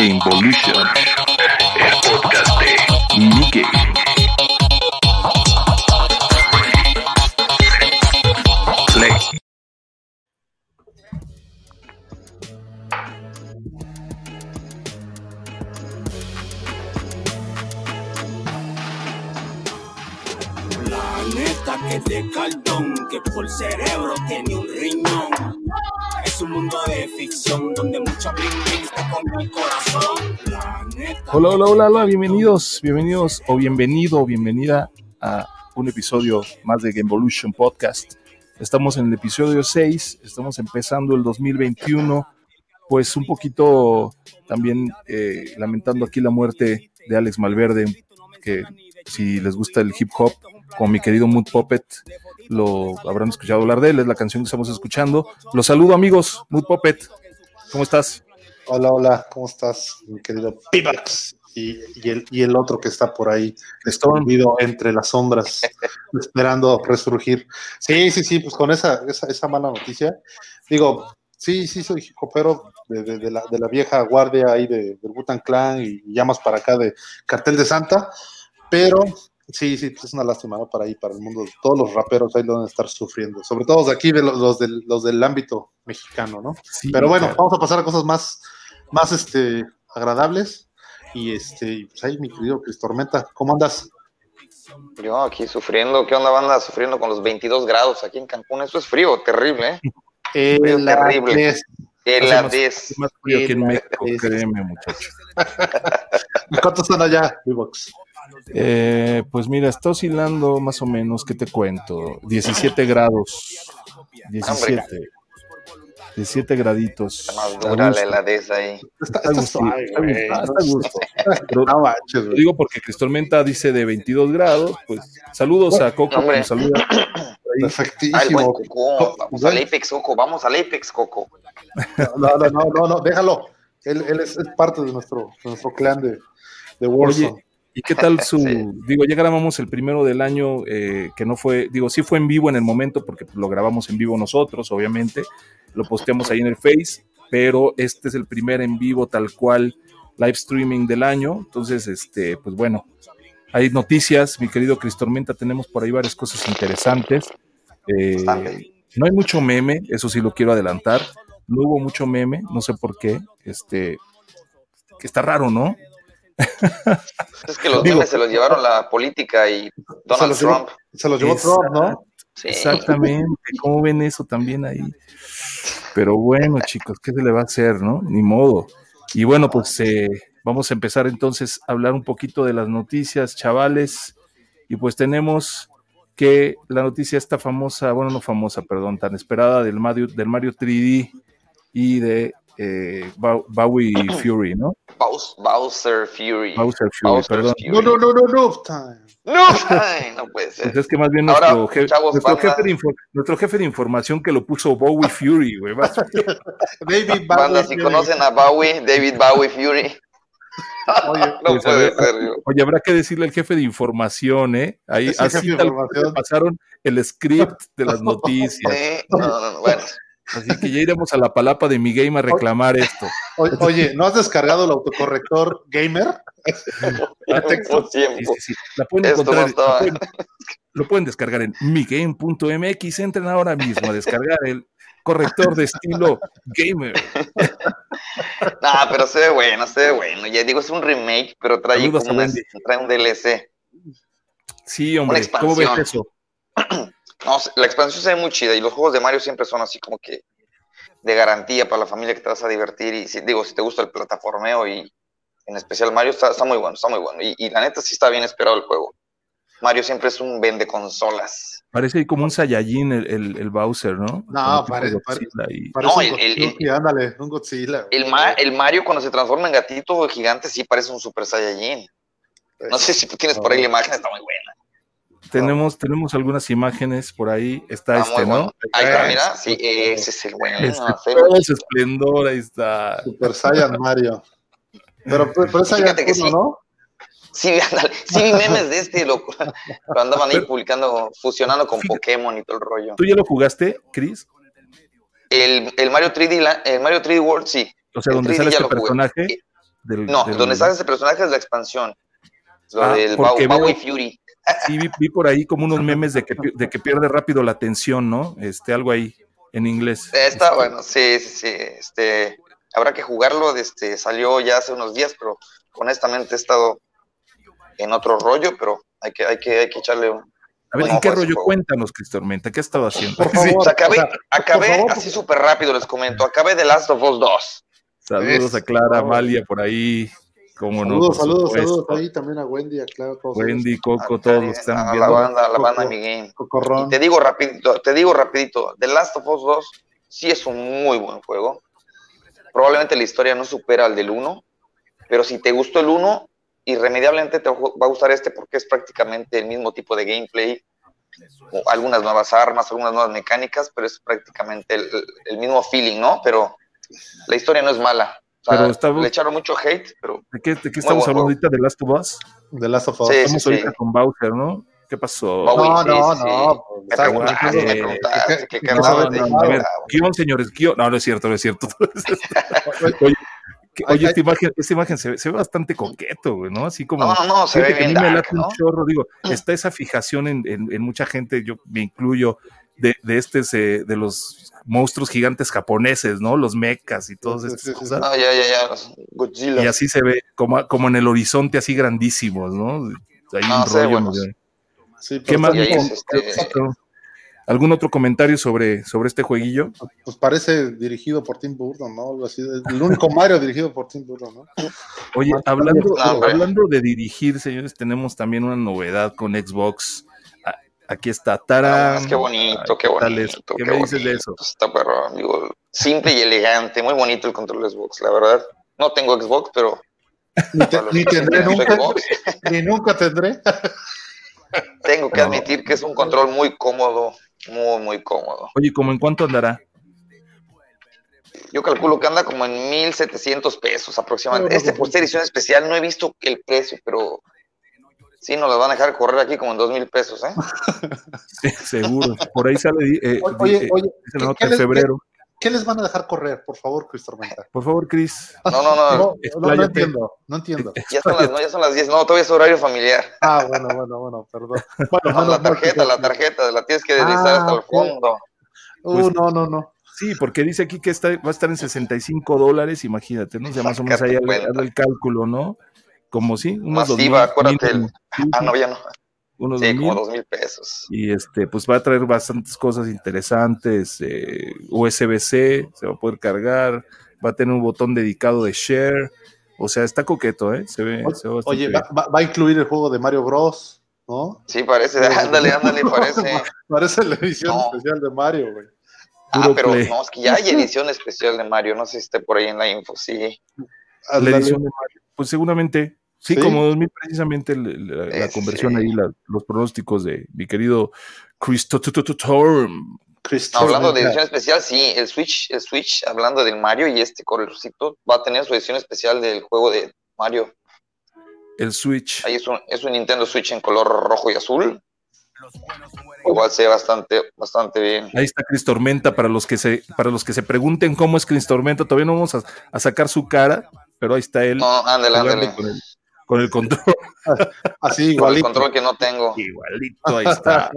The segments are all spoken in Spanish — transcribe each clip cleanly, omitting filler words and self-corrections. Gamevolution, el podcast de Mi Game. Play. La neta que es de cartón, que por cerebro tiene un riñón. Es un mundo de ficción donde mucha bling está con el corazón. Hola, bienvenidos o bienvenida a un episodio más de Gamevolution Podcast. Estamos en el episodio 6, estamos empezando el 2021, pues un poquito también lamentando aquí la muerte de Alex Malverde, que si les gusta el hip hop, con mi querido Mood Puppet, lo habrán escuchado hablar de él, es la canción que estamos escuchando. Los saludo, amigos. Mood Puppet, ¿cómo estás? Hola, ¿cómo estás, mi querido Pivax? Y el otro que está por ahí, escondido entre las sombras, esperando resurgir. Sí, pues con esa mala noticia. Digo, sí, soy hip-hopero de la vieja guardia ahí del Wu-Tang Clan y llamas para acá de Cartel de Santa, pero... Sí, es una lástima, ¿no? Para el mundo, todos los raperos ahí lo van a estar sufriendo, sobre todo de aquí, los del ámbito mexicano, ¿no? Sí, pero bueno, claro. Vamos a pasar a cosas más agradables, y pues ahí mi querido Cris Tormenta, ¿cómo andas? Yo aquí sufriendo, ¿qué onda, banda? Sufriendo con los 22 grados aquí en Cancún, eso es frío, terrible, ¿eh? Terrible. Es más frío que en México, créeme, muchachos. ¿Cuántos están allá, Xbox? Pues mira, está oscilando más o menos, ¿qué te cuento? 17 grados. 17 graditos. Está más dura la heladez ahí. Está a gusto. Pero, lo digo porque Cris Tormenta dice de 22 grados, pues saludos a Coco, que nos saluda. Perfectísimo. Coco. Vamos al Apex, Coco. No, déjalo. Él es parte de nuestro clan de Warzone. Oye, ¿y qué tal su...? Sí. Digo, ya grabamos el primero del año, que no fue... Digo, sí fue en vivo en el momento, porque lo grabamos en vivo nosotros, obviamente. Lo posteamos ahí en el Face, pero este es el primer en vivo tal cual live streaming del año. Entonces, pues bueno, hay noticias, mi querido Cris Tormenta. Tenemos por ahí varias cosas interesantes. No hay mucho meme, eso sí lo quiero adelantar. No hubo mucho meme, no sé por qué. Que está raro, ¿no? Es que los memes se los llevaron la política y Donald Trump. Se los llevó Trump, ¿no? Sí. Exactamente, ¿cómo ven eso también ahí? Pero bueno, chicos, ¿qué se le va a hacer, no? Ni modo. Y bueno, pues vamos a empezar entonces a hablar un poquito de las noticias, chavales. Y pues tenemos que la noticia esta tan esperada del Mario 3D y de... Fury, ¿no? Bowser Fury. No time. No puede ser. Entonces, que más bien ahora, nuestro jefe de información que lo puso Bowie Fury, güey. David Bowie. Banda, si conocen a Bowie, David Bowie Fury. Oye, no pues, puede ser. Oye, habrá que decirle al jefe de información, ¿eh? Ahí así tal cual pasaron el script de las noticias. Bueno. Así que ya iremos a la palapa de Mi Game a reclamar esto. Oye, ¿no has descargado el autocorrector gamer? Sí. La pueden encontrar, lo pueden descargar en migame.mx. Entren ahora mismo a descargar el corrector de estilo gamer. Pero se ve bueno. Ya digo, es un remake, pero trae un DLC. Sí, hombre, ¿cómo ves eso? No, la expansión se ve muy chida y los juegos de Mario siempre son así como que de garantía para la familia, que te vas a divertir, y si te gusta el plataformeo y en especial Mario, está muy bueno y la neta sí está bien esperado el juego. Mario siempre es un vende consolas. Parece como un Saiyajin el Bowser, ¿no? No, parece un Godzilla, ándale, un Godzilla. El Mario cuando se transforma en gatito gigante sí parece un super Saiyajin. No sé si tú tienes por ahí la imagen, está muy buena. Tenemos algunas imágenes por ahí, está ¿no? Ahí está, mira, sí, ese es el bueno. Todo ese esplendor, ahí está. Super Saiyan Mario. Pero es Saiyan 1, sí, ¿no? Sí, vi memes de loco. Lo andaban ahí publicando, fusionando con Pokémon y todo el rollo. ¿Tú ya lo jugaste, Cris? El Mario 3D World, sí. O sea, donde sale este personaje... Donde sale ese personaje es la expansión. Del Bowser Fury. Sí, vi por ahí como unos memes de que pierde rápido la atención, ¿no? Algo ahí en inglés. Está bueno, sí. Habrá que jugarlo. Salió ya hace unos días, pero honestamente he estado en otro rollo, pero hay que echarle un. A ver, ¿en qué rollo? Cuéntanos, Cris Tormenta, ¿qué has estado haciendo? Por favor, sí. Acabé así súper rápido, les comento. Acabé The Last of Us 2. Saludos a Clara, Amalia, por ahí. Saludos ahí también a Wendy, a Clara, todos. Wendy, Coco, todos los que están viendo. La banda Mi Game. Cocorrón. Y te digo rapidito, The Last of Us 2 sí es un muy buen juego. Probablemente la historia no supera al del 1, pero si te gustó el 1, irremediablemente te va a gustar porque es prácticamente el mismo tipo de gameplay, o algunas nuevas armas, algunas nuevas mecánicas, pero es prácticamente el mismo feeling, ¿no? Pero la historia no es mala. O sea, le echaron mucho hate, pero... ¿De qué estamos hablando ahorita? ¿De Last of Us? De Last of Us. Sí, estamos ahorita con Bowser, ¿no? ¿Qué pasó? No. Me preguntaste. A ver, guión, señores, guión. No es cierto. Oye, esta imagen se ve bastante coqueto, güey, ¿no? Así como... No, se ve bien dark, me late, ¿no? Un chorro, digo, está esa fijación en mucha gente, yo me incluyo, de los monstruos gigantes japoneses, ¿no? Los mechas y todas estas cosas. Ya, Godzilla. Y así se ve, como en el horizonte, así grandísimos, ¿no? Hay un rollo. Bueno. Sí, ¿qué más? ¿Algún otro comentario sobre este jueguillo? Pues parece dirigido por Tim Burton, ¿no? Algo así. El único Mario dirigido por Tim Burton, ¿no? Oye, hablando de dirigir, señores, tenemos también una novedad con Xbox. Aquí está, tarán. Qué bonito. ¿Qué me dices de eso? Está perro, amigo. Simple y elegante, muy bonito el control de Xbox, la verdad. No tengo Xbox, pero... Ni nunca tendré. Tengo que admitir que es un control muy cómodo. Muy, muy cómodo. Oye, ¿cómo en cuánto andará? Yo calculo que anda como en $1,700 aproximadamente. Por esta edición especial no he visto el precio, pero sí nos las van a dejar correr aquí como en $2,000, ¿eh? Sí, seguro. Por ahí sale. Oye, en febrero. ¿Qué les van a dejar correr? Por favor, Cris Tormenta. Por favor, Cris. No entiendo. Ya son las 10. No, todavía es horario familiar. Bueno, perdón. La tarjeta, la tienes que deslizar hasta el fondo. Pues, no. Sí, porque dice aquí que va a estar en $65, imagínate, ¿no? O sea, más o menos ahí el cálculo, ¿no? Como sí. Masiva, acuérdate. Ya no. Como $2,000. Y pues va a traer bastantes cosas interesantes, USB-C, se va a poder cargar, va a tener un botón dedicado de share, o sea, está coqueto, se ve. Oye, va a incluir el juego de Mario Bros, ¿no? Sí, parece, ándale, parece. Parece la edición especial de Mario, güey. Pero no, es que ya hay edición especial de Mario, no sé si esté por ahí en la info, sí. La edición de Mario, pues seguramente... Sí, como 2000 precisamente la conversión ahí, los pronósticos de mi querido Cris Tormenta. Hablando de edición especial, sí, el Switch, hablando del Mario y este colorcito, va a tener su edición especial del juego de Mario. El Switch. Ahí es un Nintendo Switch en color rojo y azul. Igual se ve bastante bien. Ahí está Cris Tormenta, para los que se pregunten cómo es Cris Tormenta, todavía no vamos a sacar su cara, pero ahí está él. No, ándale. Con el control. Así, igualito. Con el control que no tengo. Igualito, ahí está.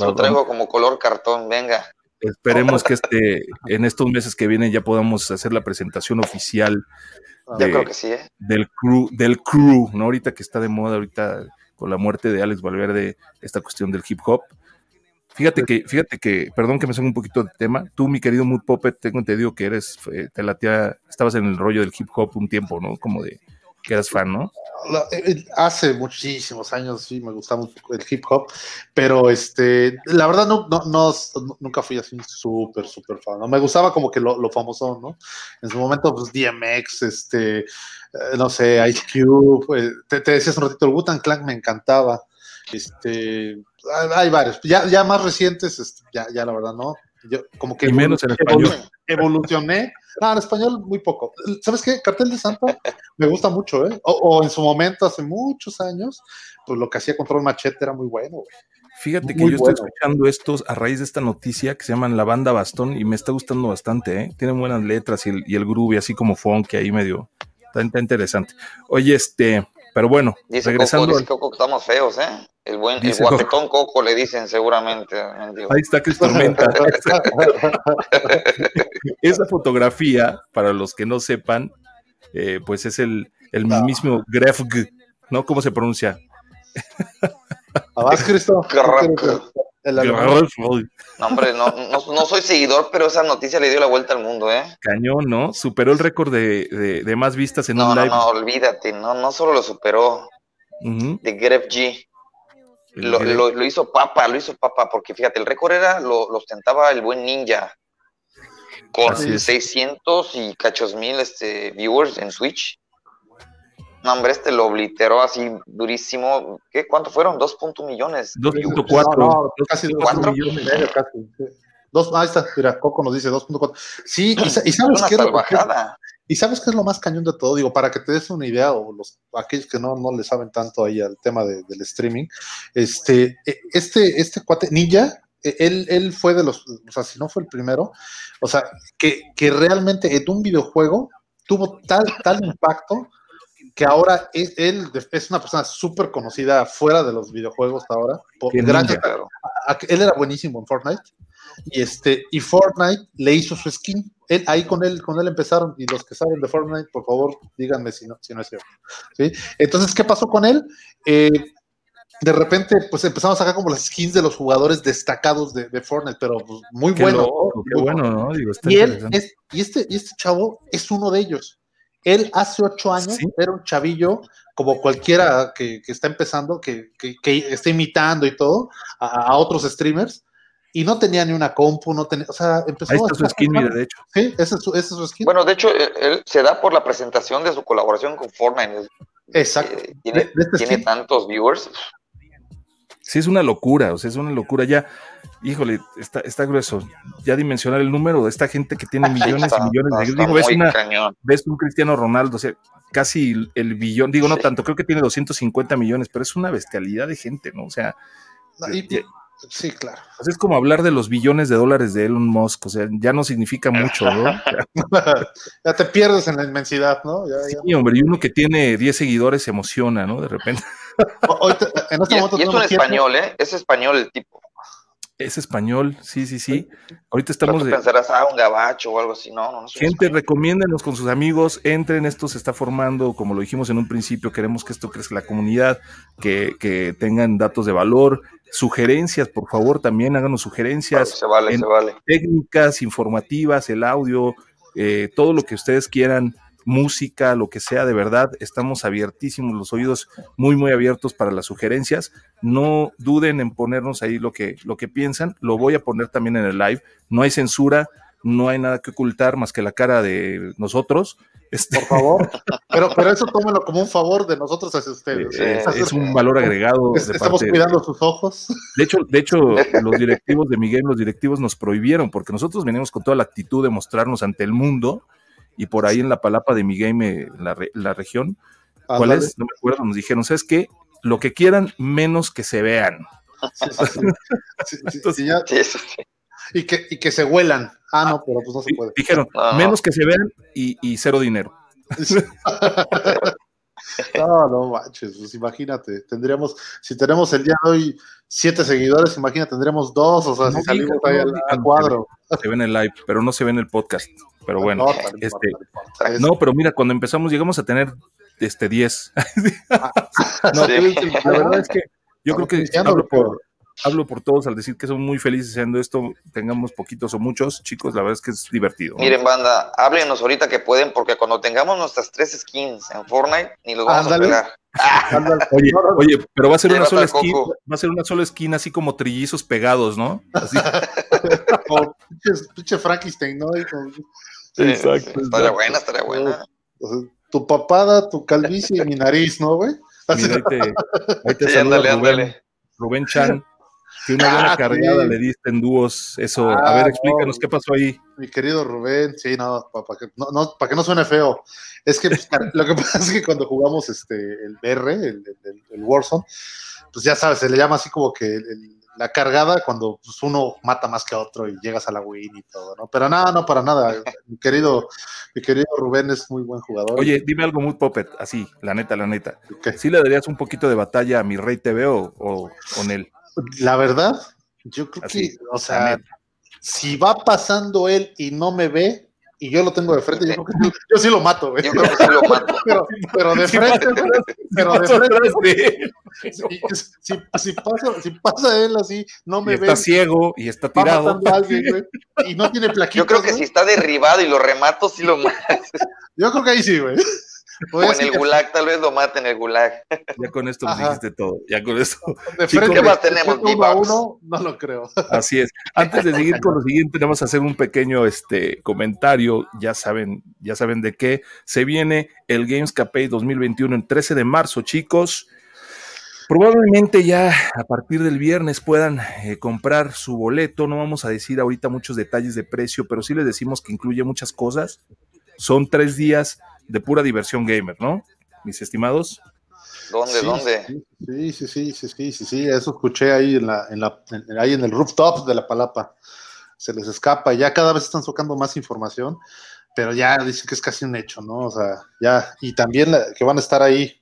Lo traigo como color cartón, venga. Esperemos que en estos meses que vienen ya podamos hacer la presentación oficial. Yo creo que sí, ¿eh? Del crew, ¿no? Ahorita que está de moda, ahorita con la muerte de Alex Malverde, esta cuestión del hip hop. Fíjate que, perdón que me salga un poquito de tema, tú, mi querido Mood Puppet, tengo entendido que estabas en el rollo del hip hop un tiempo, ¿no? Como de... que eras fan, ¿no? Hace muchísimos años sí me gustaba el hip hop, pero la verdad no nunca fui así súper fan, ¿no? Me gustaba como que lo famoso, ¿no? En su momento, pues DMX, no sé, Ice Cube, pues, te decías un ratito, el Wu-Tang Clan me encantaba, hay varios, ya más recientes, ya la verdad, ¿no? Yo como que menos en español. Evolucioné. En español muy poco. ¿Sabes qué? Cartel de Santa me gusta mucho, ¿eh? O en su momento, hace muchos años, pues lo que hacía Control Machete era muy bueno, güey. Fíjate muy que muy yo bueno. Estoy escuchando estos a raíz de esta noticia que se llaman La Banda Bastón y me está gustando bastante, ¿eh? Tienen buenas letras y el groove, así como funk, que ahí medio Está interesante. Oye, pero bueno, dice regresando. Coco, dice Coco que estamos feos, ¿eh? El guapetón Coco le dicen seguramente. Ahí está Cris Tormenta. Esa fotografía, para los que no sepan, pues es el mismo Grefg, ¿no? ¿Cómo se pronuncia? ¿Abás, Cristo? No, hombre, no soy seguidor, pero esa noticia le dio la vuelta al mundo, ¿eh? Cañón, ¿no? Superó el récord de más vistas en un live. No, olvídate, no solo lo superó, de Grefg G. Lo hizo papa, porque fíjate, el récord era, lo ostentaba el buen Ninja, con 600 y cachos mil viewers en Switch. No, hombre, lo obliteró así durísimo. ¿Qué? ¿Cuánto fueron? 2.1 millones. 2.4. No, casi 2.4 millones. Ahí está, mira, Coco nos dice 2.4. Sí, y ¿sabes qué? ¿Y sabes qué es lo más cañón de todo? Digo, para que te des una idea, o aquellos que no le saben tanto ahí al tema del streaming, este cuate, Ninja, él fue de los, o sea, si no fue el primero, o sea, que realmente en un videojuego tuvo tal impacto que ahora él es una persona súper conocida fuera de los videojuegos hasta ahora. Él era buenísimo en Fortnite. Y Fortnite le hizo su skin. Con él empezaron, y los que saben de Fortnite, por favor, díganme si no es cierto. ¿Sí? Entonces, ¿qué pasó con él? De repente, pues empezamos a sacar como las skins de los jugadores destacados de Fortnite, pero pues, muy bueno. Qué bueno, ¿no? Digo, este chavo es uno de ellos. Él hace 8 años era un chavillo como cualquiera que está empezando, que está imitando y todo a otros streamers, y no tenía ni una compu, o sea, empezó. Ahí está su skin, mira, de hecho. Sí, esa es su skin. Bueno, de hecho, él se da por la presentación de su colaboración con Fortnite. Exacto. Tiene tantos viewers. Sí, es una locura, ya, híjole, está grueso, ya dimensionar el número de esta gente que tiene millones y millones de digo, ves un Cristiano Ronaldo, o sea, casi el billón, digo, no tanto, creo que tiene 250 millones, pero es una bestialidad de gente, ¿no? O sea, sí, claro. Es como hablar de los billones de dólares de Elon Musk, o sea, ya no significa mucho, ¿no? Ya te pierdes en la inmensidad, ¿no? Sí, hombre, y uno que tiene 10 seguidores se emociona, ¿no? De repente. En este momento, y es un español, ¿eh? Es español el tipo. Es español, sí. Ahorita estamos... pensarás, un gabacho o algo así, no. Gente, recomiéndenos con sus amigos, entren, esto se está formando, como lo dijimos en un principio, queremos que esto crezca la comunidad, que tengan datos de valor, sugerencias, por favor, también háganos sugerencias. Se vale. Técnicas, informativas, el audio, todo lo que ustedes quieran, música, lo que sea, de verdad, estamos abiertísimos, los oídos muy, muy abiertos para las sugerencias. No duden en ponernos ahí lo que piensan, lo voy a poner también en el live. No hay censura, no hay nada que ocultar más que la cara de nosotros. Por favor, pero eso tómelo como un favor de nosotros hacia ustedes. Es un valor agregado. Estamos cuidando sus ojos. De hecho, los directivos de Mi Game, los directivos nos prohibieron, porque nosotros venimos con toda la actitud de mostrarnos ante el mundo. Y por ahí en la palapa de Mi Game, la región, ¿cuál es? No me acuerdo, nos dijeron, ¿sabes qué? Lo que quieran, menos que se vean. Y que se huelan. Ah, no, pero pues no se puede. Dijeron, menos que se vean y cero dinero. No, manches, pues imagínate, si tenemos el día de hoy 7 seguidores, imagínate, tendremos 2, o sea, no, si salimos ahí al cuadro. Se ve en el live, pero no se ve en el podcast, pero bueno. No, pero mira, cuando empezamos, llegamos a tener 10. No, la verdad es que yo creo que hablo por todos al decir que son muy felices haciendo esto, tengamos poquitos o muchos, chicos, la verdad es que es divertido, ¿no? Miren, banda, háblenos ahorita que pueden, porque cuando tengamos nuestras 3 skins en Fortnite, ni los vamos a pegar. Oye, pero va a ser una sola skin, así como trillizos pegados, ¿no? Así. Como pinche Frankenstein, ¿no? Exacto. Estaría buena. Tu papada, tu calvicie y mi nariz, ¿no, güey? Ahí te ándale. Rubén Chan. Que una buena cargada le diste en dúos, eso. A ver, explícanos qué pasó ahí. Mi querido Rubén, sí, para que no suene feo. Es que lo que pasa es que cuando jugamos el BR, el Warzone, pues ya sabes, se le llama así como que la cargada cuando pues, uno mata más que otro y llegas a la win y todo, ¿no? Pero no, no para nada. Mi querido Rubén es muy buen jugador. Oye, dime algo, Mood Puppet, así, la neta. Okay. ¿Sí le darías un poquito de batalla a Mi Rey TV o con él? La verdad, yo creo así, que, o sea, si va pasando él y no me ve, y yo lo tengo de frente, yo sí lo mato, güey. Yo creo que sí lo mato. Pero de frente, pero de frente. Si pasa él así, no me ve. Está ciego y está tirado. A alguien, güey, y no tiene plaquitos. Yo creo que si está derribado y lo remato, sí lo mato. Yo creo que ahí sí, güey. O en el gulag, tal vez lo maten en el gulag. Ya con esto dijiste todo. Ya con esto. De frente, chicos, más tenemos uno a uno, no lo creo. Así es. Antes de seguir con lo siguiente, vamos a hacer un pequeño comentario. Ya saben de qué. Se viene el Gamescape 2021 el 13 de marzo, chicos. Probablemente ya a partir del viernes puedan comprar su boleto. No vamos a decir ahorita muchos detalles de precio, pero sí les decimos que incluye muchas cosas. Son 3 días de pura diversión gamer, ¿no? Mis estimados. ¿Dónde? Sí, eso escuché ahí ahí en el rooftop de La Palapa. Se les escapa, ya cada vez están sacando más información, pero ya dicen que es casi un hecho, ¿no? O sea, ya, y también que van a estar ahí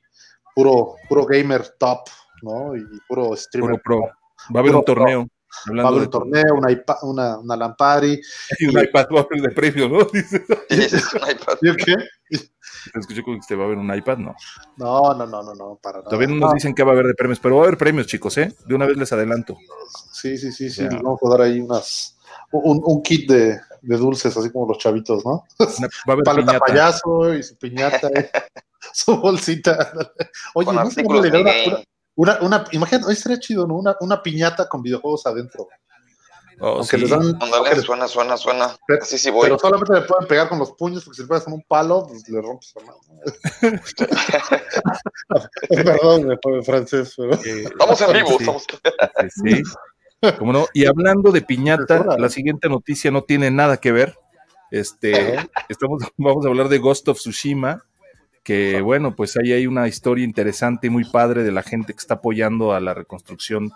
puro gamer top, ¿no? Y puro streamer. Puro pro. Va a haber un torneo. Va a haber un torneo, una Lampari. Y un iPad va a haber de premio, ¿no? Dices un iPad. ¿Y qué? ¿Te escuché que usted va a haber un iPad? No. No, para nada. Todavía no nos dicen que va a haber de premios, pero va a haber premios, chicos, ¿eh? De una vez les adelanto. Sí. Les vamos a dar ahí un kit de dulces, así como los chavitos, ¿no? Va a haber paleta piñata. Payaso y su piñata, su bolsita. Oye, con no sé cómo le una, imagínate, hoy sería chido, ¿no? Una piñata con videojuegos adentro. Oh, aunque sí. Les dan, aunque suena. Pero, así sí voy. Pero solamente le pueden pegar con los puños, porque si le pegas con un palo, pues le rompes la mano. Perdón, me fue en francés. Pero... Estamos en vivo. Sí. Sí. Cómo no. Y hablando de piñata, la siguiente noticia no tiene nada que ver. Vamos a hablar de Ghost of Tsushima. Que bueno, pues ahí hay una historia interesante y muy padre de la gente que está apoyando a la reconstrucción.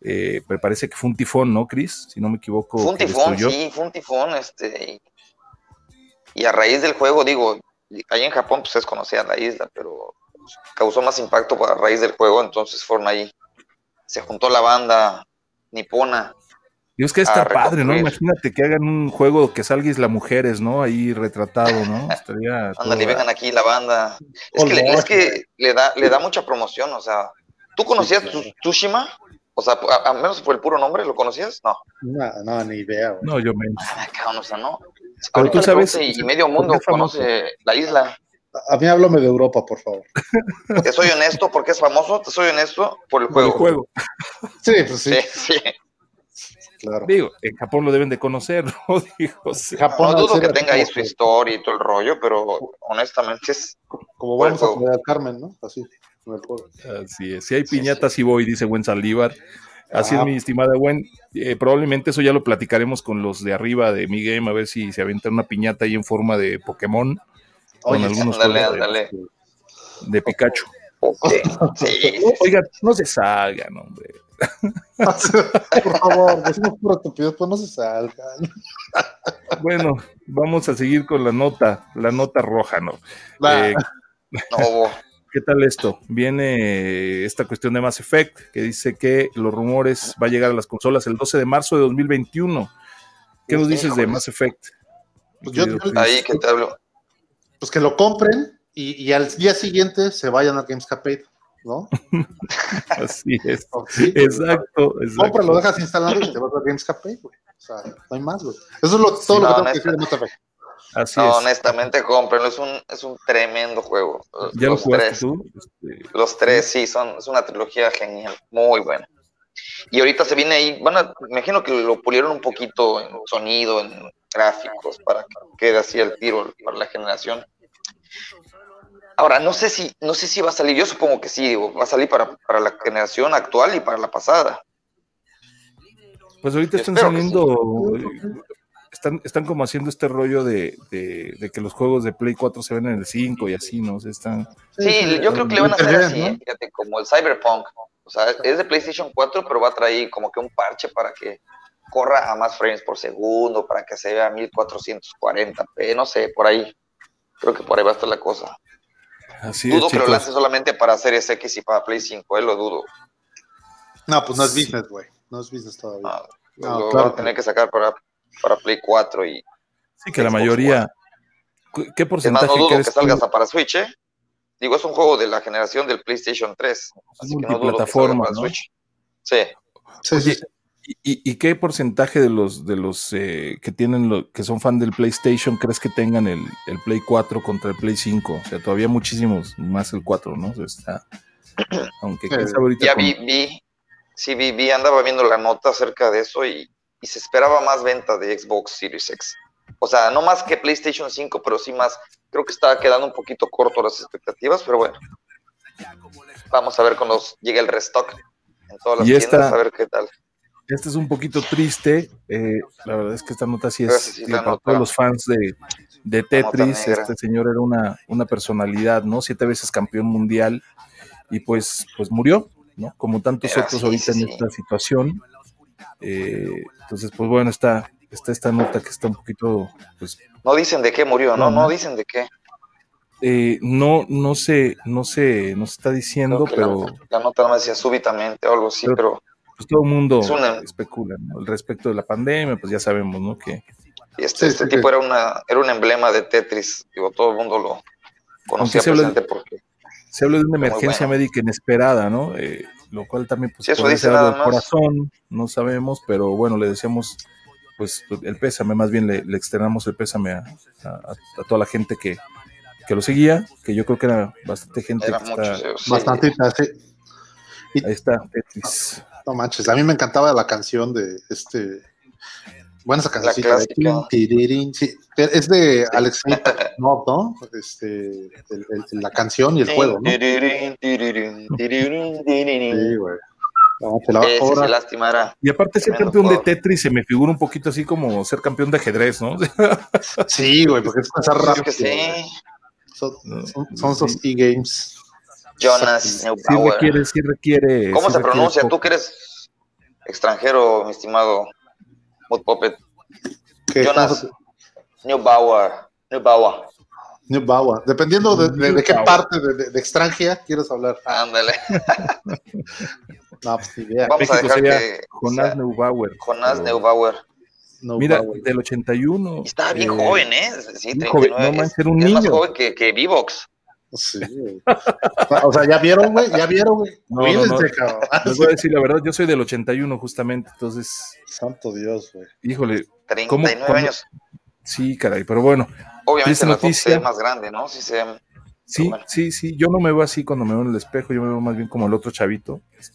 Me parece que fue un tifón, ¿no, Cris? Si no me equivoco. Fue un tifón, sí, fue un tifón. Y a raíz del juego, digo, ahí en Japón pues es conocida la isla, pero causó más impacto a raíz del juego, entonces fueron ahí. Se juntó la banda nipona. Dios, que está padre, ¿no? Imagínate que hagan un juego que salga Isla Mujeres, ¿no? Ahí retratado, ¿no? Estaría ándale, vengan aquí la banda. Es que le da mucha promoción, o sea. ¿Tú conocías Tsushima? O sea, a menos por el puro nombre, ¿lo conocías? No. No, ni idea, güey. No, yo menos. O sea, no. Pero tú sabes. Y medio mundo conoce la isla. A mí háblame de Europa, por favor. Te soy honesto porque es famoso, te soy honesto por el juego. Por el juego. Sí, pues sí. Sí. Claro. Digo, en Japón lo deben de conocer, ¿no? Digo, sí. Japón no dudo que tenga ahí su historia y todo el rollo, pero honestamente es... Como vamos a comer a Carmen, ¿no? Así, con el juego. Así es. Si hay piñatas, sí voy, dice Gwen Saldívar. Así es, mi estimada Gwen. Probablemente eso ya lo platicaremos con los de arriba de Mi Game, a ver si se avienta una piñata ahí en forma de Pokémon. Oye, con algunos ándale. De Pikachu. Okay. Sí. Oigan, no se salgan, hombre. Por favor, decimos pura estupidez, pues no se salgan. Bueno, vamos a seguir con la nota roja, ¿no? No. ¿Qué tal esto? Viene esta cuestión de Mass Effect, que dice que los rumores va a llegar a las consolas el 12 de marzo de 2021. ¿Qué nos dices de Mass Effect? Pues yo ahí que te hablo. Pues que lo compren y al día siguiente se vayan a Gamescape, ¿no? Así es. Sí, exacto. No, pero lo dejas instalado y te vas a Gamescape, güey. O sea, no hay más, güey. Eso es todo lo que tengo que decir de Mass Effect. Así es. Honestamente, cómprenlo. Es un tremendo juego. ¿Ya lo jugaste tú? Los tres, sí. Es una trilogía genial. Muy buena. Y ahorita se viene ahí. Me imagino que lo pulieron un poquito en sonido, en gráficos, para que quede así el tiro para la generación. Ahora, no sé si va a salir, yo supongo que sí, digo, va a salir para la generación actual y para la pasada. Pues ahorita están saliendo, sí. Están como haciendo este rollo de que los juegos de Play 4 se ven en el 5 y así, ¿no? O sea, están... Sí, yo creo que le van a hacer así, ¿no? Fíjate, como el Cyberpunk, O sea, es de PlayStation 4, pero va a traer como que un parche para que corra a más frames por segundo, para que se vea 1440p, no sé, por ahí. Creo que por ahí va a estar la cosa. Así dudo, es, pero lo hace solamente para Series X y para Play 5, lo dudo. No, pues no es business, güey. No es business todavía. No, lo claro, van a tener que sacar para Play 4 y... Sí, que Xbox la mayoría... 4. ¿Qué porcentaje? Además, no dudo que salga hasta para Switch, ¿eh? Digo, es un juego de la generación del PlayStation 3. Así que no dudo que salga para Switch. Sí. Sí, sí. ¿Y qué porcentaje de los que tienen que son fan del PlayStation crees que tengan el Play 4 contra el Play 5? O sea, todavía muchísimos más el 4, ¿no? O sea, está, aunque sí, ahorita ya con... vi, andaba viendo la nota acerca de eso y se esperaba más ventas de Xbox Series X. O sea, no más que PlayStation 5, pero sí más. Creo que estaba quedando un poquito corto las expectativas, pero bueno. Vamos a ver cuando llegue el restock en todas las tiendas, a ver qué tal. Este es un poquito triste, la verdad es que esta nota sí es para todos los fans de Tetris. Este señor era una personalidad, ¿no? 7 veces campeón mundial y pues murió, ¿no? Como tantos otros ahorita en esta situación. Entonces, pues bueno, está esta nota que está un poquito... pues no dicen de qué murió, ¿no? No dicen de qué. No se está diciendo, pero... La nota no me decía súbitamente o algo así, pero... Pues todo el mundo especula, ¿no? Al respecto de la pandemia, pues ya sabemos, ¿no? Que... Y este tipo era un emblema de Tetris, digo, todo el mundo lo conocía presente porque... Se habla de una emergencia médica inesperada, ¿no? Lo cual también, pues, eso dice nada más. Corazón, no sabemos, pero bueno, le decíamos, pues, el pésame, más bien le externamos el pésame a toda la gente que lo seguía, que yo creo que era bastante gente. Era bastante, sí. Ahí está, Tetris. No manches, a mí me encantaba la canción de bueno, esa canción es de Alex Malverde, ¿no? La canción y el juego, ¿no? Sí, güey. No, se lastimará. Y aparte ser campeón de Tetris se me figura un poquito así como ser campeón de ajedrez, ¿no? Sí, güey, porque es pasar rápido. Son esos e-games. Jonas Neubauer. Sí requiere. ¿Cómo se pronuncia? Tú que eres extranjero, mi estimado Mood Puppet. Jonas Neubauer. Dependiendo de qué parte de extranjera quieres hablar. Ándale. No, pues idea. Vamos a dejar que Jonas Neubauer. Mira, del 81. Y estaba bien joven, ¿eh? Sí, 39. No, es un niño. Más joven que Vivox. Sí. O sea, ya vieron, güey. No. Les voy a decir la verdad, yo soy del 81 justamente, entonces. Santo Dios, güey. Híjole. 39 años. Sí, caray, pero bueno. Obviamente la foto se ve más grande, ¿no? Sí, yo no me veo así cuando me veo en el espejo, yo me veo más bien como el otro chavito. Es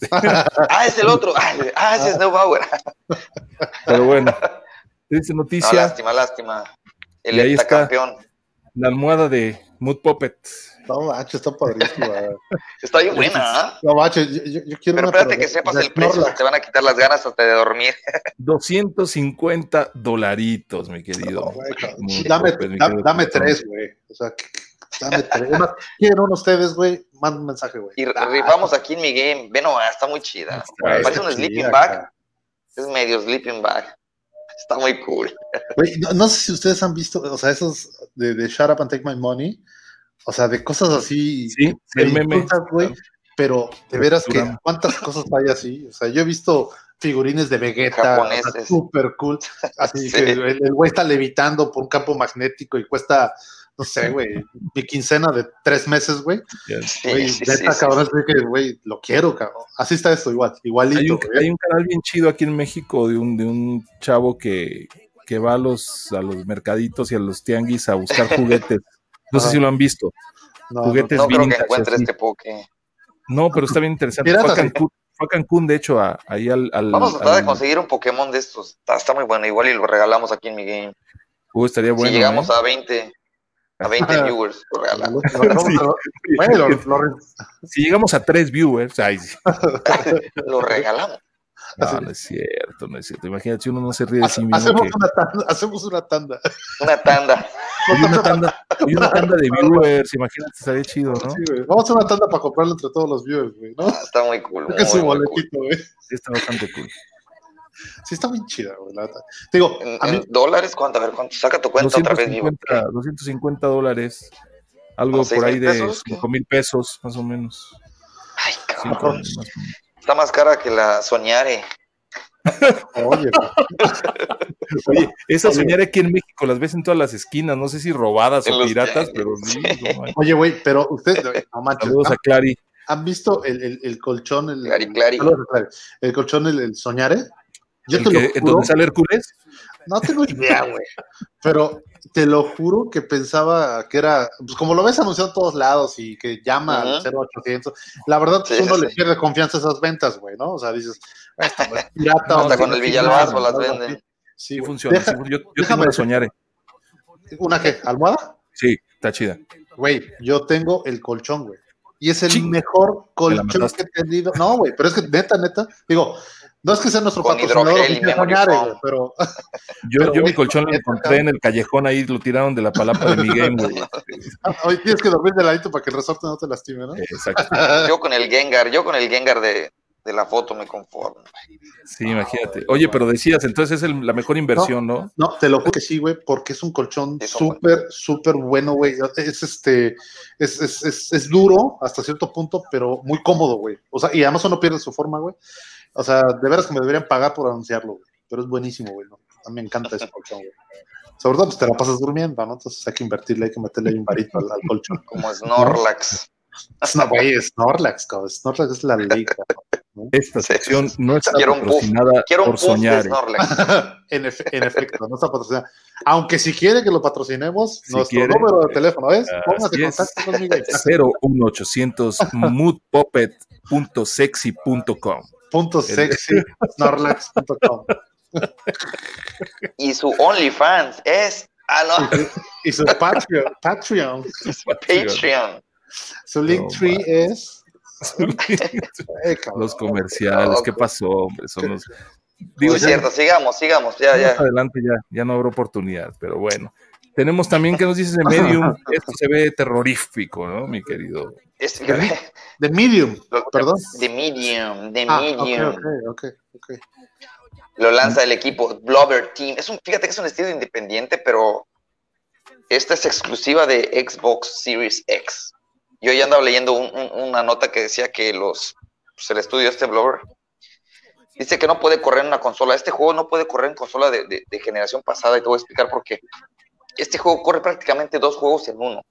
el otro. Ese es Neubauer. Pero bueno, triste noticia. No, lástima. El heptacampeón. La almohada de Mood Puppet. No, macho, está padrísimo. Está bien buena, ¿eh? No, macho, yo quiero... Pero espérate que sepas el precio, que te van a quitar las ganas hasta de dormir. $250, mi querido. No, dame 3, güey. O sea, dame 3. Además, ¿quieren ustedes, güey? Manda un mensaje, güey. Y rifamos aquí en Mi Game. Ve nomás, está muy chida. Parece un sleeping bag. Es medio sleeping bag. Está muy cool. Wey, no sé si ustedes han visto, o sea, esos de Shut Up and Take My Money, o sea, de cosas así. Sí, el meme. Wey, pero de veras que cuántas cosas hay así. O sea, yo he visto figurines de Vegeta, súper cool. Así sí. Que el güey está levitando por un campo magnético y cuesta, no sé, güey, mi quincena de 3 meses, güey. Güey, lo quiero, cabrón. Así está esto, igualito. Hay un canal bien chido aquí en México de un chavo que va a los mercaditos y a los tianguis a buscar juguetes. No sé si lo han visto. No, juguetes no vintage, creo que encuentre así. Este poke. No, pero está bien interesante. Fue a Cancún, de hecho, ahí al... Vamos a tratar de conseguir un Pokémon de estos. Está muy bueno, igual y lo regalamos aquí en Mi Game. Estaría bueno. Si llegamos a 20... A 20 viewers, por regalar. Si llegamos a 3 viewers, ahí sí. Lo regalamos. No, no es cierto, no es cierto. Imagínate, si uno no se ríe de sí mismo. Hacemos una tanda. Una tanda. Y una tanda de viewers, imagínate, estaría chido, ¿no? Sí, güey. Vamos a una tanda para comprarlo entre todos los viewers, güey, ¿no? Está muy cool. Creo que es un boletito, güey. Sí, está bastante cool. Sí, está bien chida, güey, la verdad. Te digo, ¿en dólares cuánto? A ver, ¿cuánto? Saca tu cuenta otra vez. $250. Algo por ahí de $5,000, más o menos. Ay, cabrón. Está más cara que la Soñare. Oye, esa Soñare aquí en México las ves en todas las esquinas, no sé si robadas o piratas, pero sí. Oye, güey, pero ustedes, no manches. Saludos a Clary. ¿Han visto el colchón? Clary. El colchón, el Soñare. Yo te lo juro. ¿Dónde sale Hércules? No tengo idea, güey. Pero te lo juro que pensaba que era, pues como lo ves anunciado en todos lados y que llama al 0800, la verdad sí, uno le pierde confianza a esas ventas, güey, ¿no? O sea, dices, esta es pirata. No, hasta con el Villalbazo las venden. Sí, funciona. Yo tengo la Soñaré. ¿Una qué? ¿Almohada? Sí, está chida. Güey, yo tengo el colchón, güey. Y es el mejor colchón que he tenido. No, güey, pero es que neta, digo, no es que sea nuestro patrocinador, pero... Yo mi colchón lo encontré en el callejón, ahí lo tiraron de la palapa de Mi Game, güey. Hoy tienes que dormir de ladito para que el resorte no te lastime, ¿no? Exacto. Yo con el Gengar de la foto me conformo. Sí, imagínate. Oye, pero decías, entonces es la mejor inversión, ¿no? No, te lo juro que sí, güey, porque es un colchón súper, súper bueno, güey. Es duro hasta cierto punto, pero muy cómodo, güey. O sea, y además uno pierde su forma, güey. O sea, de veras que me deberían pagar por anunciarlo, güey. Pero es buenísimo, güey, ¿no? A mí me encanta ese colchón, güey. Sobre todo, pues te la pasas durmiendo, ¿no? Entonces hay que invertirle, hay que meterle ahí un varito al colchón. Como Snorlax. No, güey, Snorlax, cabrón. Snorlax es la ley, ¿no? Esta sección no está patrocinada por Soñare. En efecto, no está patrocinada. Aunque si quiere que lo patrocinemos, si nuestro quiere, número de teléfono es, póngase en contacto conmigo. 01800moodpuppet.sexy.com .sexy.snorlax.com Y su OnlyFans es y su Patreon. Su Linktree es los comerciales. ¿Qué pasó, hombre? Digo, es cierto, sigamos. Ya. Adelante, ya no habrá oportunidad, pero bueno. Tenemos también, ¿qué nos dices de Medium? Esto se ve terrorífico, ¿no, mi querido? De Medium, perdón. De Medium. Okay. Lo lanza el equipo Blobber Team. Fíjate que es un estilo independiente, pero esta es exclusiva de Xbox Series X. Yo ya andaba leyendo una nota que decía que el estudio este Blobber dice que no puede correr en una consola. Este juego no puede correr en consola de generación pasada, y te voy a explicar por qué. Este juego corre prácticamente dos juegos en uno.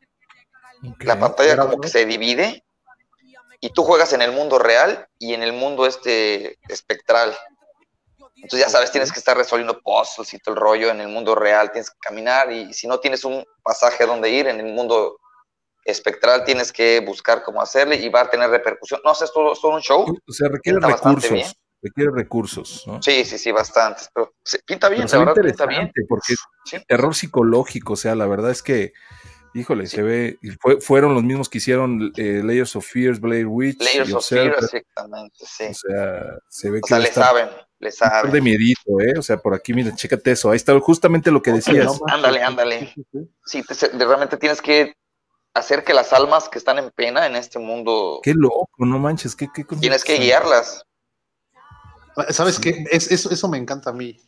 Okay. La pantalla como que se divide y tú juegas en el mundo real y en el mundo espectral. Entonces, ya sabes, tienes que estar resolviendo puzzles y todo el rollo en el mundo real. Tienes que caminar y si no tienes un pasaje a donde ir en el mundo espectral, tienes que buscar cómo hacerle y va a tener repercusión. No sé, es todo un show. O sea, requiere recursos, ¿no? Sí, bastantes, pero pinta bien, la verdad, pinta bien. Porque terror psicológico, o sea, la verdad es que, híjole, se ve, fueron los mismos que hicieron Layers of Fears, Blair Witch. Layers of Fears, exactamente, sí. O sea, se ve que... O sea, le saben. De miedito, ¿eh? O sea, por aquí, mira, chécate eso, ahí está justamente lo que decías. No, ándale. Sí, realmente tienes que hacer que las almas que están en pena en este mundo... Qué loco, no manches, qué tienes que guiarlas. ¿Sabes qué? Eso me encanta a mí.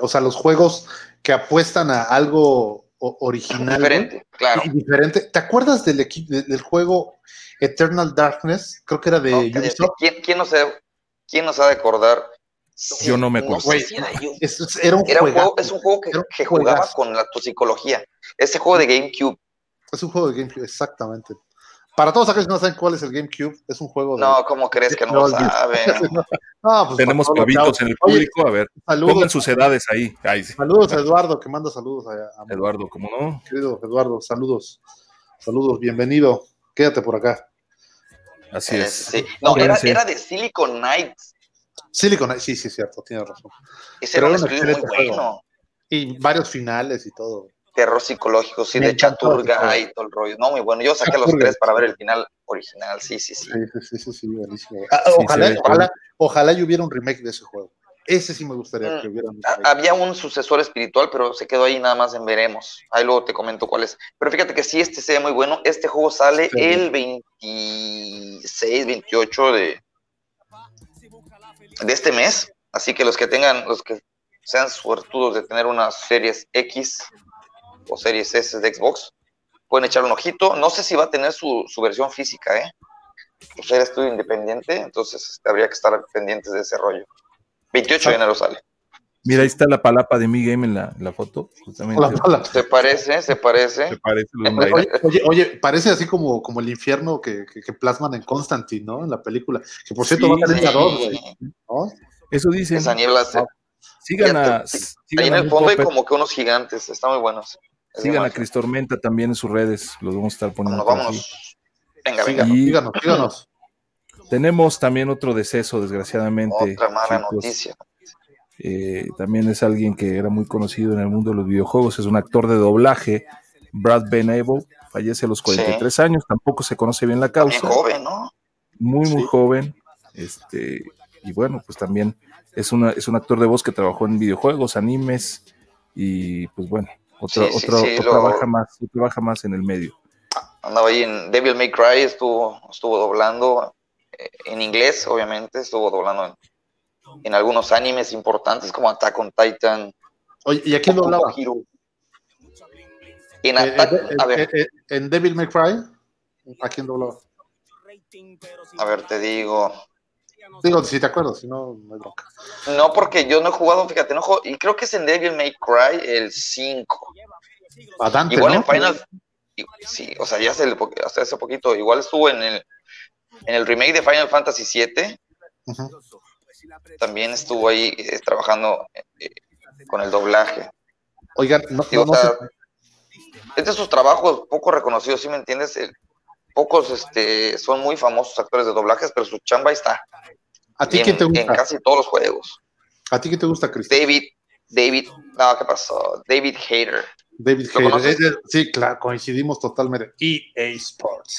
O sea, los juegos que apuestan a algo original. Diferente, claro. Diferente. ¿Te acuerdas del juego Eternal Darkness? Creo que era de Ubisoft. ¿Quién nos ha de acordar? Sí, yo no me acuerdo. No sé si era un juego que jugabas con tu psicología. Ese juego de GameCube. Es un juego de GameCube, exactamente. Para todos aquellos que no saben cuál es el GameCube, es un juego de... No, ¿cómo crees que no lo saben? No, pues tenemos clavitos en el público, a ver, saludos, pongan sus edades ahí. Sí. Saludos a Eduardo, que manda saludos a Eduardo, ¿cómo no? Querido Eduardo, saludos, bienvenido, quédate por acá. Así es. Sí. No, era de Silicon Knights, sí, cierto, tienes razón. Ese era un muy bueno. Y varios finales y todo. terror psicológico, sí, de chaturga y todo el rollo. No, muy bueno. Yo saqué los tres para ver el final original. Sí, buenísimo. Ojalá y hubiera un remake de ese juego. Ese sí me gustaría que hubiera. Había un sucesor espiritual, pero se quedó ahí nada más en veremos. Ahí luego te comento cuál es. Pero fíjate que sí, este se ve muy bueno. Este juego sale el 26, 28 de este mes. Así que los que sean suertudos de tener unas series X o series S de Xbox, pueden echar un ojito. No sé si va a tener su versión física, pues era estudio independiente, entonces habría que estar pendientes de ese rollo. 28 de enero sale. Mira, ahí está la palapa de Mi Game en la foto. Justamente. Se parece. Oye, parece así como el infierno que plasman en Constantine, ¿no? En la película. Que por cierto va a tener dos, güey. ¿No? Eso dicen. Esa niebla se... Sigan ahí en el fondo hay como que unos gigantes. Están muy buenos. Sigan a Cris Tormenta también en sus redes. Los vamos a estar poniendo. Vámonos. Venga, síganos. Tenemos también otro deceso, desgraciadamente. Otra mala noticia. También es alguien que era muy conocido en el mundo de los videojuegos. Es un actor de doblaje, Brad Venable. Fallece a los 43 años. Tampoco se conoce bien la causa. Muy joven, ¿no? Muy joven. Y bueno, pues también es un actor de voz que trabajó en videojuegos, animes. Y pues bueno, trabaja más en el medio. Andaba ahí en Devil May Cry, estuvo doblando... en inglés, obviamente, estuvo doblando en algunos animes importantes como Attack on Titan. Oye, ¿y a quién doblaba? En Devil May Cry, ¿a quién doblaba? A ver, te digo. Digo, si te acuerdas, si no, me bronca. No, porque yo no he jugado, fíjate, y creo que es en Devil May Cry el 5. Bastante, igual, ¿no? En Final... Sí, o sea, ya hasta hace poquito. Igual estuvo en el remake de Final Fantasy VII, uh-huh. También estuvo ahí trabajando con el doblaje. Oigan, estos trabajos poco reconocidos, ¿sí me entiendes? Pocos son muy famosos actores de doblajes, pero su chamba está. ¿A ti quién te gusta? En casi todos los juegos. ¿A ti quién te gusta, Chris? ¿Qué pasó? David Hayter. Sí, claro, coincidimos totalmente. EA Sports,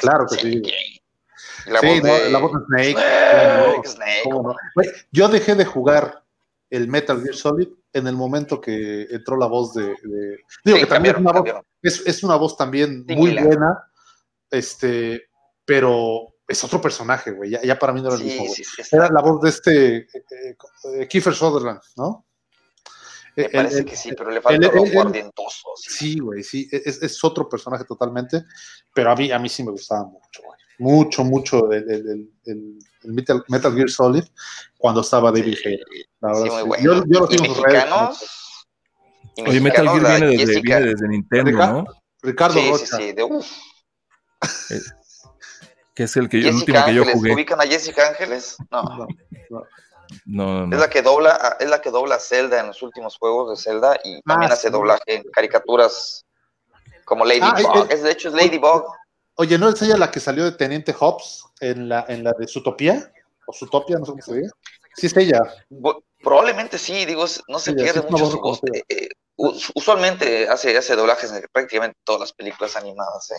claro que sí. La voz de Snake. ¿Cómo no? Yo dejé de jugar el Metal Gear Solid en el momento que entró la voz de... Digo, sí, que también es una voz también muy buena, pero es otro personaje, güey. Ya para mí no era el mismo. Sí, era la voz de Kiefer Sutherland, ¿no? Me parece que sí, pero le falta algo guardientoso. Sí, güey, sí. Es otro personaje totalmente, pero a mí sí me gustaba mucho, güey. Mucho el Metal Gear Solid cuando estaba David Hayter. Sí, muy bueno. Yo lo tengo en sus redes. Oye, Metal Gear viene desde Nintendo, ¿no? Ricardo Rocha. Sí, que es el último que yo jugué. ¿Ubican a Jessica Ángeles? No. No. Es la que dobla Zelda en los últimos juegos de Zelda y también hace doblaje en caricaturas como Ladybug. De hecho es Ladybug. Oye, ¿no es ella la que salió de Teniente Hobbs en la de Zutopia? ¿O Zutopia? No sé cómo se diga. Sí, es ella. Probablemente sí, digo, no se pierde mucho su voz. Usualmente hace doblajes en prácticamente todas las películas animadas,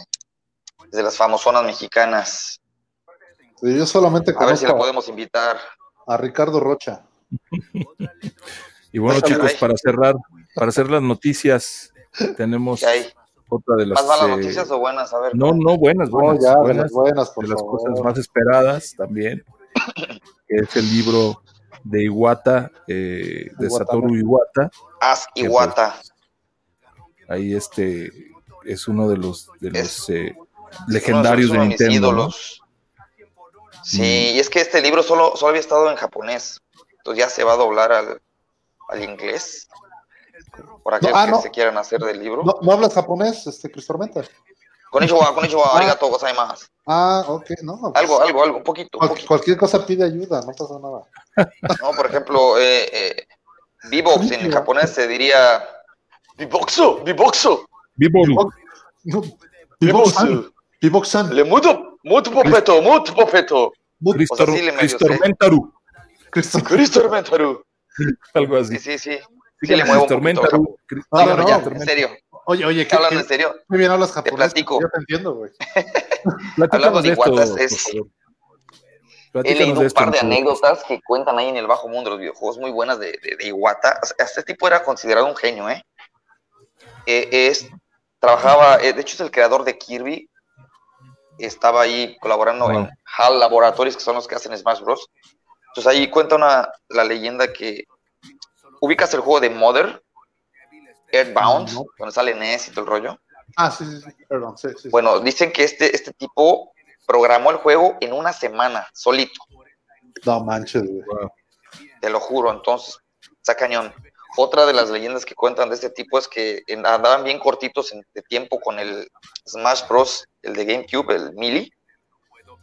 desde las famosonas mexicanas. Sí, yo solamente conozco. A ver si la podemos invitar. A Ricardo Rocha. Y bueno, chicos, para cerrar las noticias, tenemos otra de las... ¿Más malas noticias o buenas? A ver. No, buenas, por favor. De las cosas más esperadas también, que es el libro de Iwata, de Satoru Iwata. Iwata. Ahí es uno de los legendarios de Nintendo. Mis ídolos. Sí, y es que este libro solo había estado en japonés, entonces ya se va a doblar al inglés, por aquellos que se quieran hacer del libro. ¿No hablas japonés, Cris Tormenta? Konnichiwa, arigatou gozaimasu. Ok, no. Pues, algo, un poquito. Cualquier cosa pide ayuda, no pasa nada. No, por ejemplo, Bibox en japonés se diría Biboxu. Le mudo. Mood Puppet. Cris Tormentaru. Algo así. Sí. Sí, le muevo Tormenta, un poquito, Tormenta. En serio. Oye, ¿qué hablas en serio? Muy bien, hablas japonés. Te platico. Yo te entiendo, güey. Hablando de Iwatas, he leído un par de anécdotas que cuentan ahí en el bajo mundo de los videojuegos, muy buenas de Iwata. Este tipo era considerado un genio, ¿eh? De hecho es el creador de Kirby. Estaba ahí colaborando en HAL Laboratories, que son los que hacen Smash Bros. Entonces ahí cuenta la leyenda que ubicas el juego de Mother, Earthbound, donde sale NES y todo el rollo. Ah, sí, perdón. Sí. Bueno, dicen que este tipo programó el juego en una semana, solito. No manches, güey. Te lo juro, entonces, está cañón. Otra de las leyendas que cuentan de este tipo es que andaban bien cortitos de tiempo con el Smash Bros, el de GameCube, el Melee.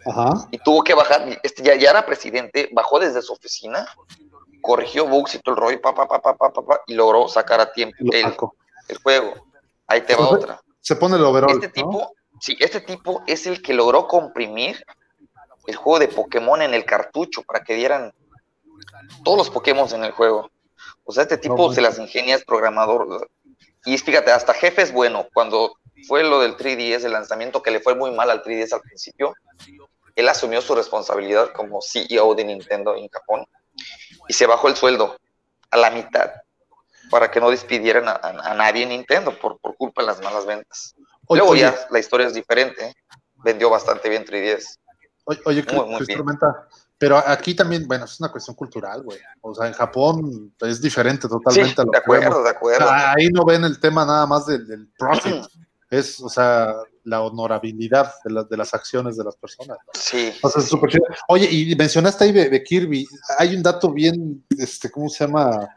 Ajá. Y tuvo que bajar, ya era presidente, bajó desde su oficina, corrigió bugs y todo el rollo, y logró sacar a tiempo el juego. Ahí te va otra. Se pone el overall, este tipo es el que logró comprimir el juego de Pokémon en el cartucho para que dieran todos los Pokémon en el juego. O sea, este tipo se las ingenia, es programador. Y fíjate, hasta jefe es bueno. Cuando fue lo del 3DS, el lanzamiento que le fue muy mal al 3DS al principio, él asumió su responsabilidad como CEO de Nintendo en Japón y se bajó el sueldo a la mitad para que no despidieran a nadie en Nintendo por culpa de las malas ventas. Luego ya la historia es diferente. Vendió bastante bien 3DS. Oye, muy bien. Pero aquí también, bueno, es una cuestión cultural, güey. O sea, en Japón es diferente totalmente a lo que vemos. De acuerdo. O sea, ahí no ven el tema nada más del profit. Es, o sea, la honorabilidad de las acciones de las personas, ¿no? Sí. O sea, es súper chido. Oye, y mencionaste ahí de Kirby. Hay un dato bien, ¿cómo se llama?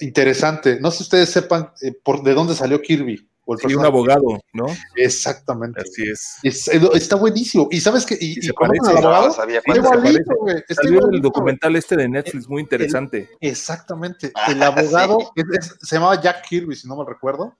Interesante. No sé si ustedes sepan de dónde salió Kirby. Y un abogado, ¿no? Exactamente. Así es. Está buenísimo. ¿Y sabes qué? ¿Y conocen al abogado? Salió el documental de Netflix, muy interesante. Exactamente. El abogado, se llamaba Jack Kirby, si no mal recuerdo.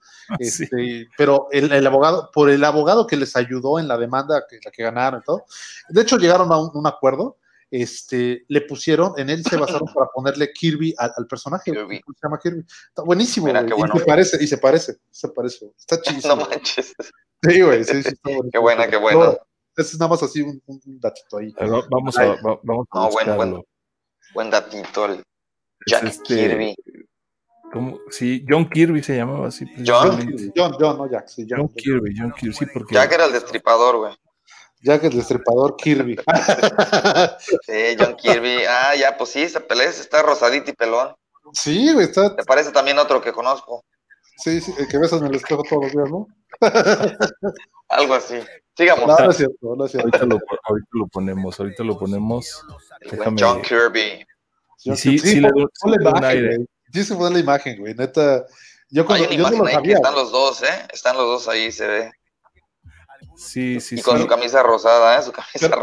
Pero el abogado, por el abogado que les ayudó en la demanda, la que ganaron y todo. De hecho, llegaron a un acuerdo. Le pusieron, en él se basaron para ponerle Kirby al personaje. Kirby. Se llama Kirby. Está buenísimo. Mira, bueno, se parece. Está chido. No manches. Sí, güey. Sí, está bonito. Qué buena. No, es nada más así un datito ahí. Pero vamos a buen datito el Jack Kirby. ¿Cómo? Sí, John Kirby se llamaba así. John, no Jack. Sí, John Kirby, sí, porque Jack era el destripador, güey. Jack el Destripador Kirby. Sí, John Kirby. Ah, ya, pues sí, esa pelea está rosadito y pelón. Sí, güey, está. ¿Te parece también otro que conozco? Sí, el que besas en el espejo todos los días, ¿no? Algo así. Sigamos. No, no es cierto. Ahorita lo ponemos. Déjame. John Kirby. Sí, la imagen, güey, neta. Yo no lo sabía. Están los dos, ¿eh? Están los dos ahí, se ve. Sí. Y con su camisa rosada, ¿eh? El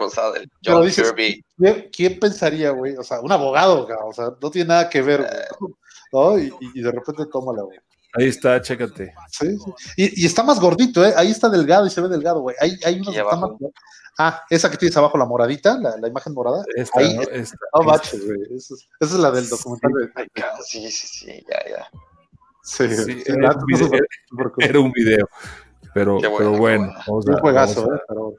John Kirby. ¿Quién pensaría, güey? O sea, un abogado, güey. O sea, no tiene nada que ver, güey, ¿no? Y de repente tómala, güey. Ahí está, chécate. Sí. Y está más gordito, ¿eh? Ahí está delgado y se ve delgado, güey. Hay unos que están más... esa que tienes abajo, la moradita, la imagen morada. Esta, ahí, ¿no? No baches, güey. Esa es la del documental. Sí, ya. Sí. Era un video. Pero bueno. Un juegazo, ¿eh? Pero...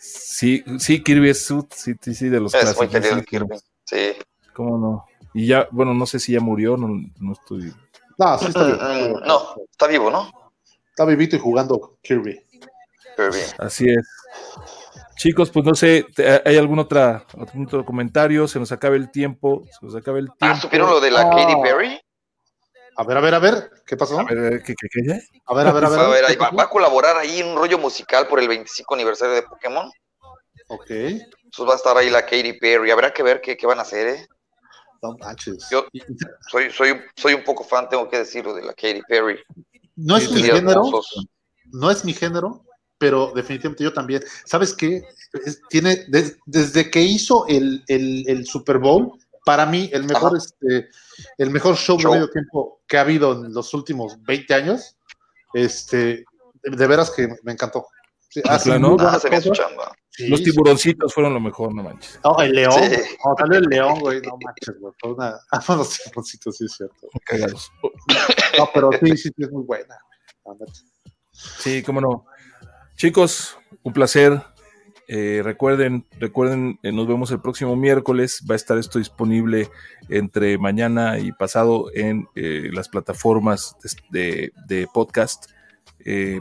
Sí, Kirby es sí, de los clásicos. Kirby. Sí. ¿Cómo no? Y ya, bueno, no sé si ya murió, no estoy... No, sí está vivo. No, está vivo, ¿no? Está vivito y jugando Kirby. Así es. Chicos, pues no sé, ¿hay algún otro comentario? Se nos acaba el tiempo. ¿Supieron lo de la Katy Perry? A ver, ¿qué pasó? ¿Qué? A ver. Va a colaborar ahí en un rollo musical por el 25 aniversario de Pokémon. Ok. Entonces va a estar ahí la Katy Perry. Habrá que ver qué van a hacer, ¿eh? No manches. Yo soy un poco fan, tengo que decirlo, de la Katy Perry. No es mi género. No es mi género, pero definitivamente yo también. ¿Sabes qué? Tiene desde que hizo el Super Bowl, para mí, el mejor show de medio tiempo que ha habido en los últimos 20 años, de veras que me encantó. Sí, hace muy buenas cosas. Sí, los tiburoncitos fueron lo mejor, no manches. No, el león, sí. No, salió el león, güey, no manches, güey. Fue una... Ah, no, los tiburoncitos, sí es cierto. Cagados. No, pero sí, es muy buena. Sí, cómo no. Chicos, un placer. Recuerden, nos vemos el próximo miércoles. Va a estar esto disponible entre mañana y pasado en las plataformas de podcast,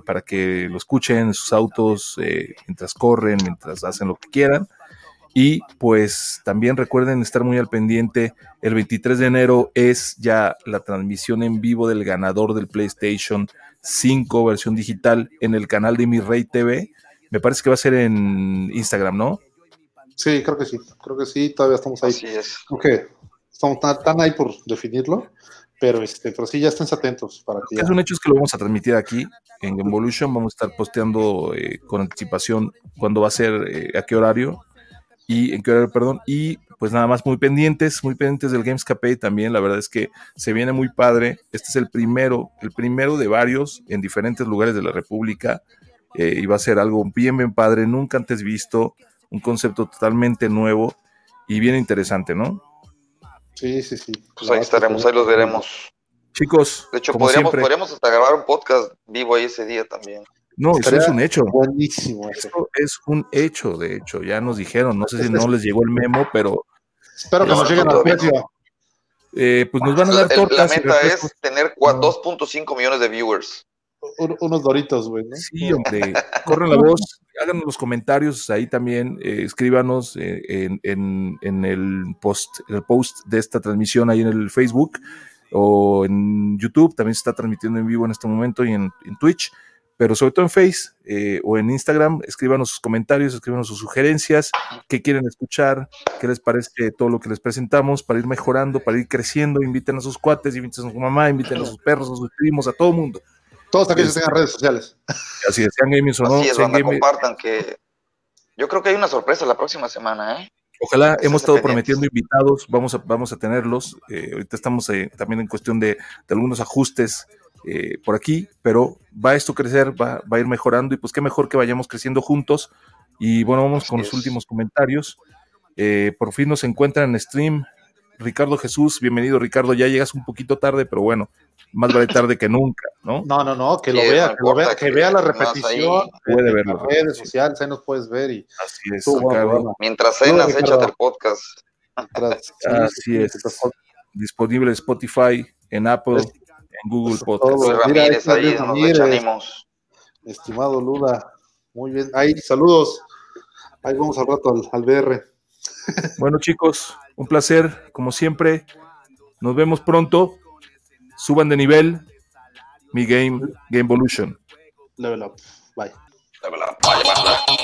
para que lo escuchen en sus autos, mientras corren, mientras hacen lo que quieran. Y pues también recuerden estar muy al pendiente. El 23 de enero es ya la transmisión en vivo del ganador del PlayStation 5 versión digital en el canal de Mi Rey TV. Me parece que va a ser en Instagram, ¿no? Sí, creo que sí, todavía estamos ahí. Así es. Okay. Estamos tan ahí por definirlo, pero sí, ya estén atentos. Para que es un hecho, es que lo vamos a transmitir aquí en Gamevolution. Vamos a estar posteando con anticipación cuándo va a ser, en qué horario, y pues nada más, muy pendientes del Gamescape también. La verdad es que se viene muy padre. Este es el primero de varios en diferentes lugares de la República. Y va a ser algo bien padre, nunca antes visto, un concepto totalmente nuevo y bien interesante, ¿no? Sí. Pues ahí estaremos, ahí los veremos. Chicos, de hecho, podríamos hasta grabar un podcast vivo ahí ese día también. No, eso es un hecho. Buenísimo. Eso es un hecho, de hecho, ya nos dijeron, no sé si no les llegó el memo, pero... Espero que nos lleguen al precio. Pues nos van a dar tortas. La meta es tener 2.5 millones de viewers. Unos doritos, güey, ¿no? Sí, hombre, corran la voz, hagan los comentarios ahí también, escríbanos en el post de esta transmisión ahí en el Facebook o en YouTube. También se está transmitiendo en vivo en este momento y en Twitch, pero sobre todo en Face o en Instagram. Escríbanos sus comentarios, escríbanos sus sugerencias, qué quieren escuchar, qué les parece todo lo que les presentamos, para ir mejorando, para ir creciendo. Inviten a sus cuates, inviten a su mamá, inviten a sus perros, a sus primos, a todo mundo. Todos aquellos que tengan redes sociales. Así es, sean gamers o no. Así es, sean gamers. Compartan, que yo creo que hay una sorpresa la próxima semana, ¿eh? Ojalá, hemos estado prometiendo invitados, vamos a tenerlos. Ahorita estamos también en cuestión de algunos ajustes por aquí, pero va esto a crecer, va a ir mejorando, y pues qué mejor que vayamos creciendo juntos. Y bueno, vamos con los últimos comentarios. Por fin nos encuentran en stream. Ricardo Jesús, bienvenido Ricardo, ya llegas un poquito tarde, pero bueno, más vale tarde que nunca, ¿no? No, que vea la repetición, puede verlo en redes sociales, ahí nos puedes ver. Y así es, tú, bueno. Mientras cenas, échate el podcast. Así es, disponible en Spotify, en Apple, en Google Podcast. Ramírez, ahí nos echamos. Estimado Lula, muy bien, ahí saludos, ahí vamos al rato al BR. Bueno, chicos, un placer, como siempre. Nos vemos pronto. Suban de nivel. Mi Game, Gamevolution. Level up. Bye. Level up. Bye.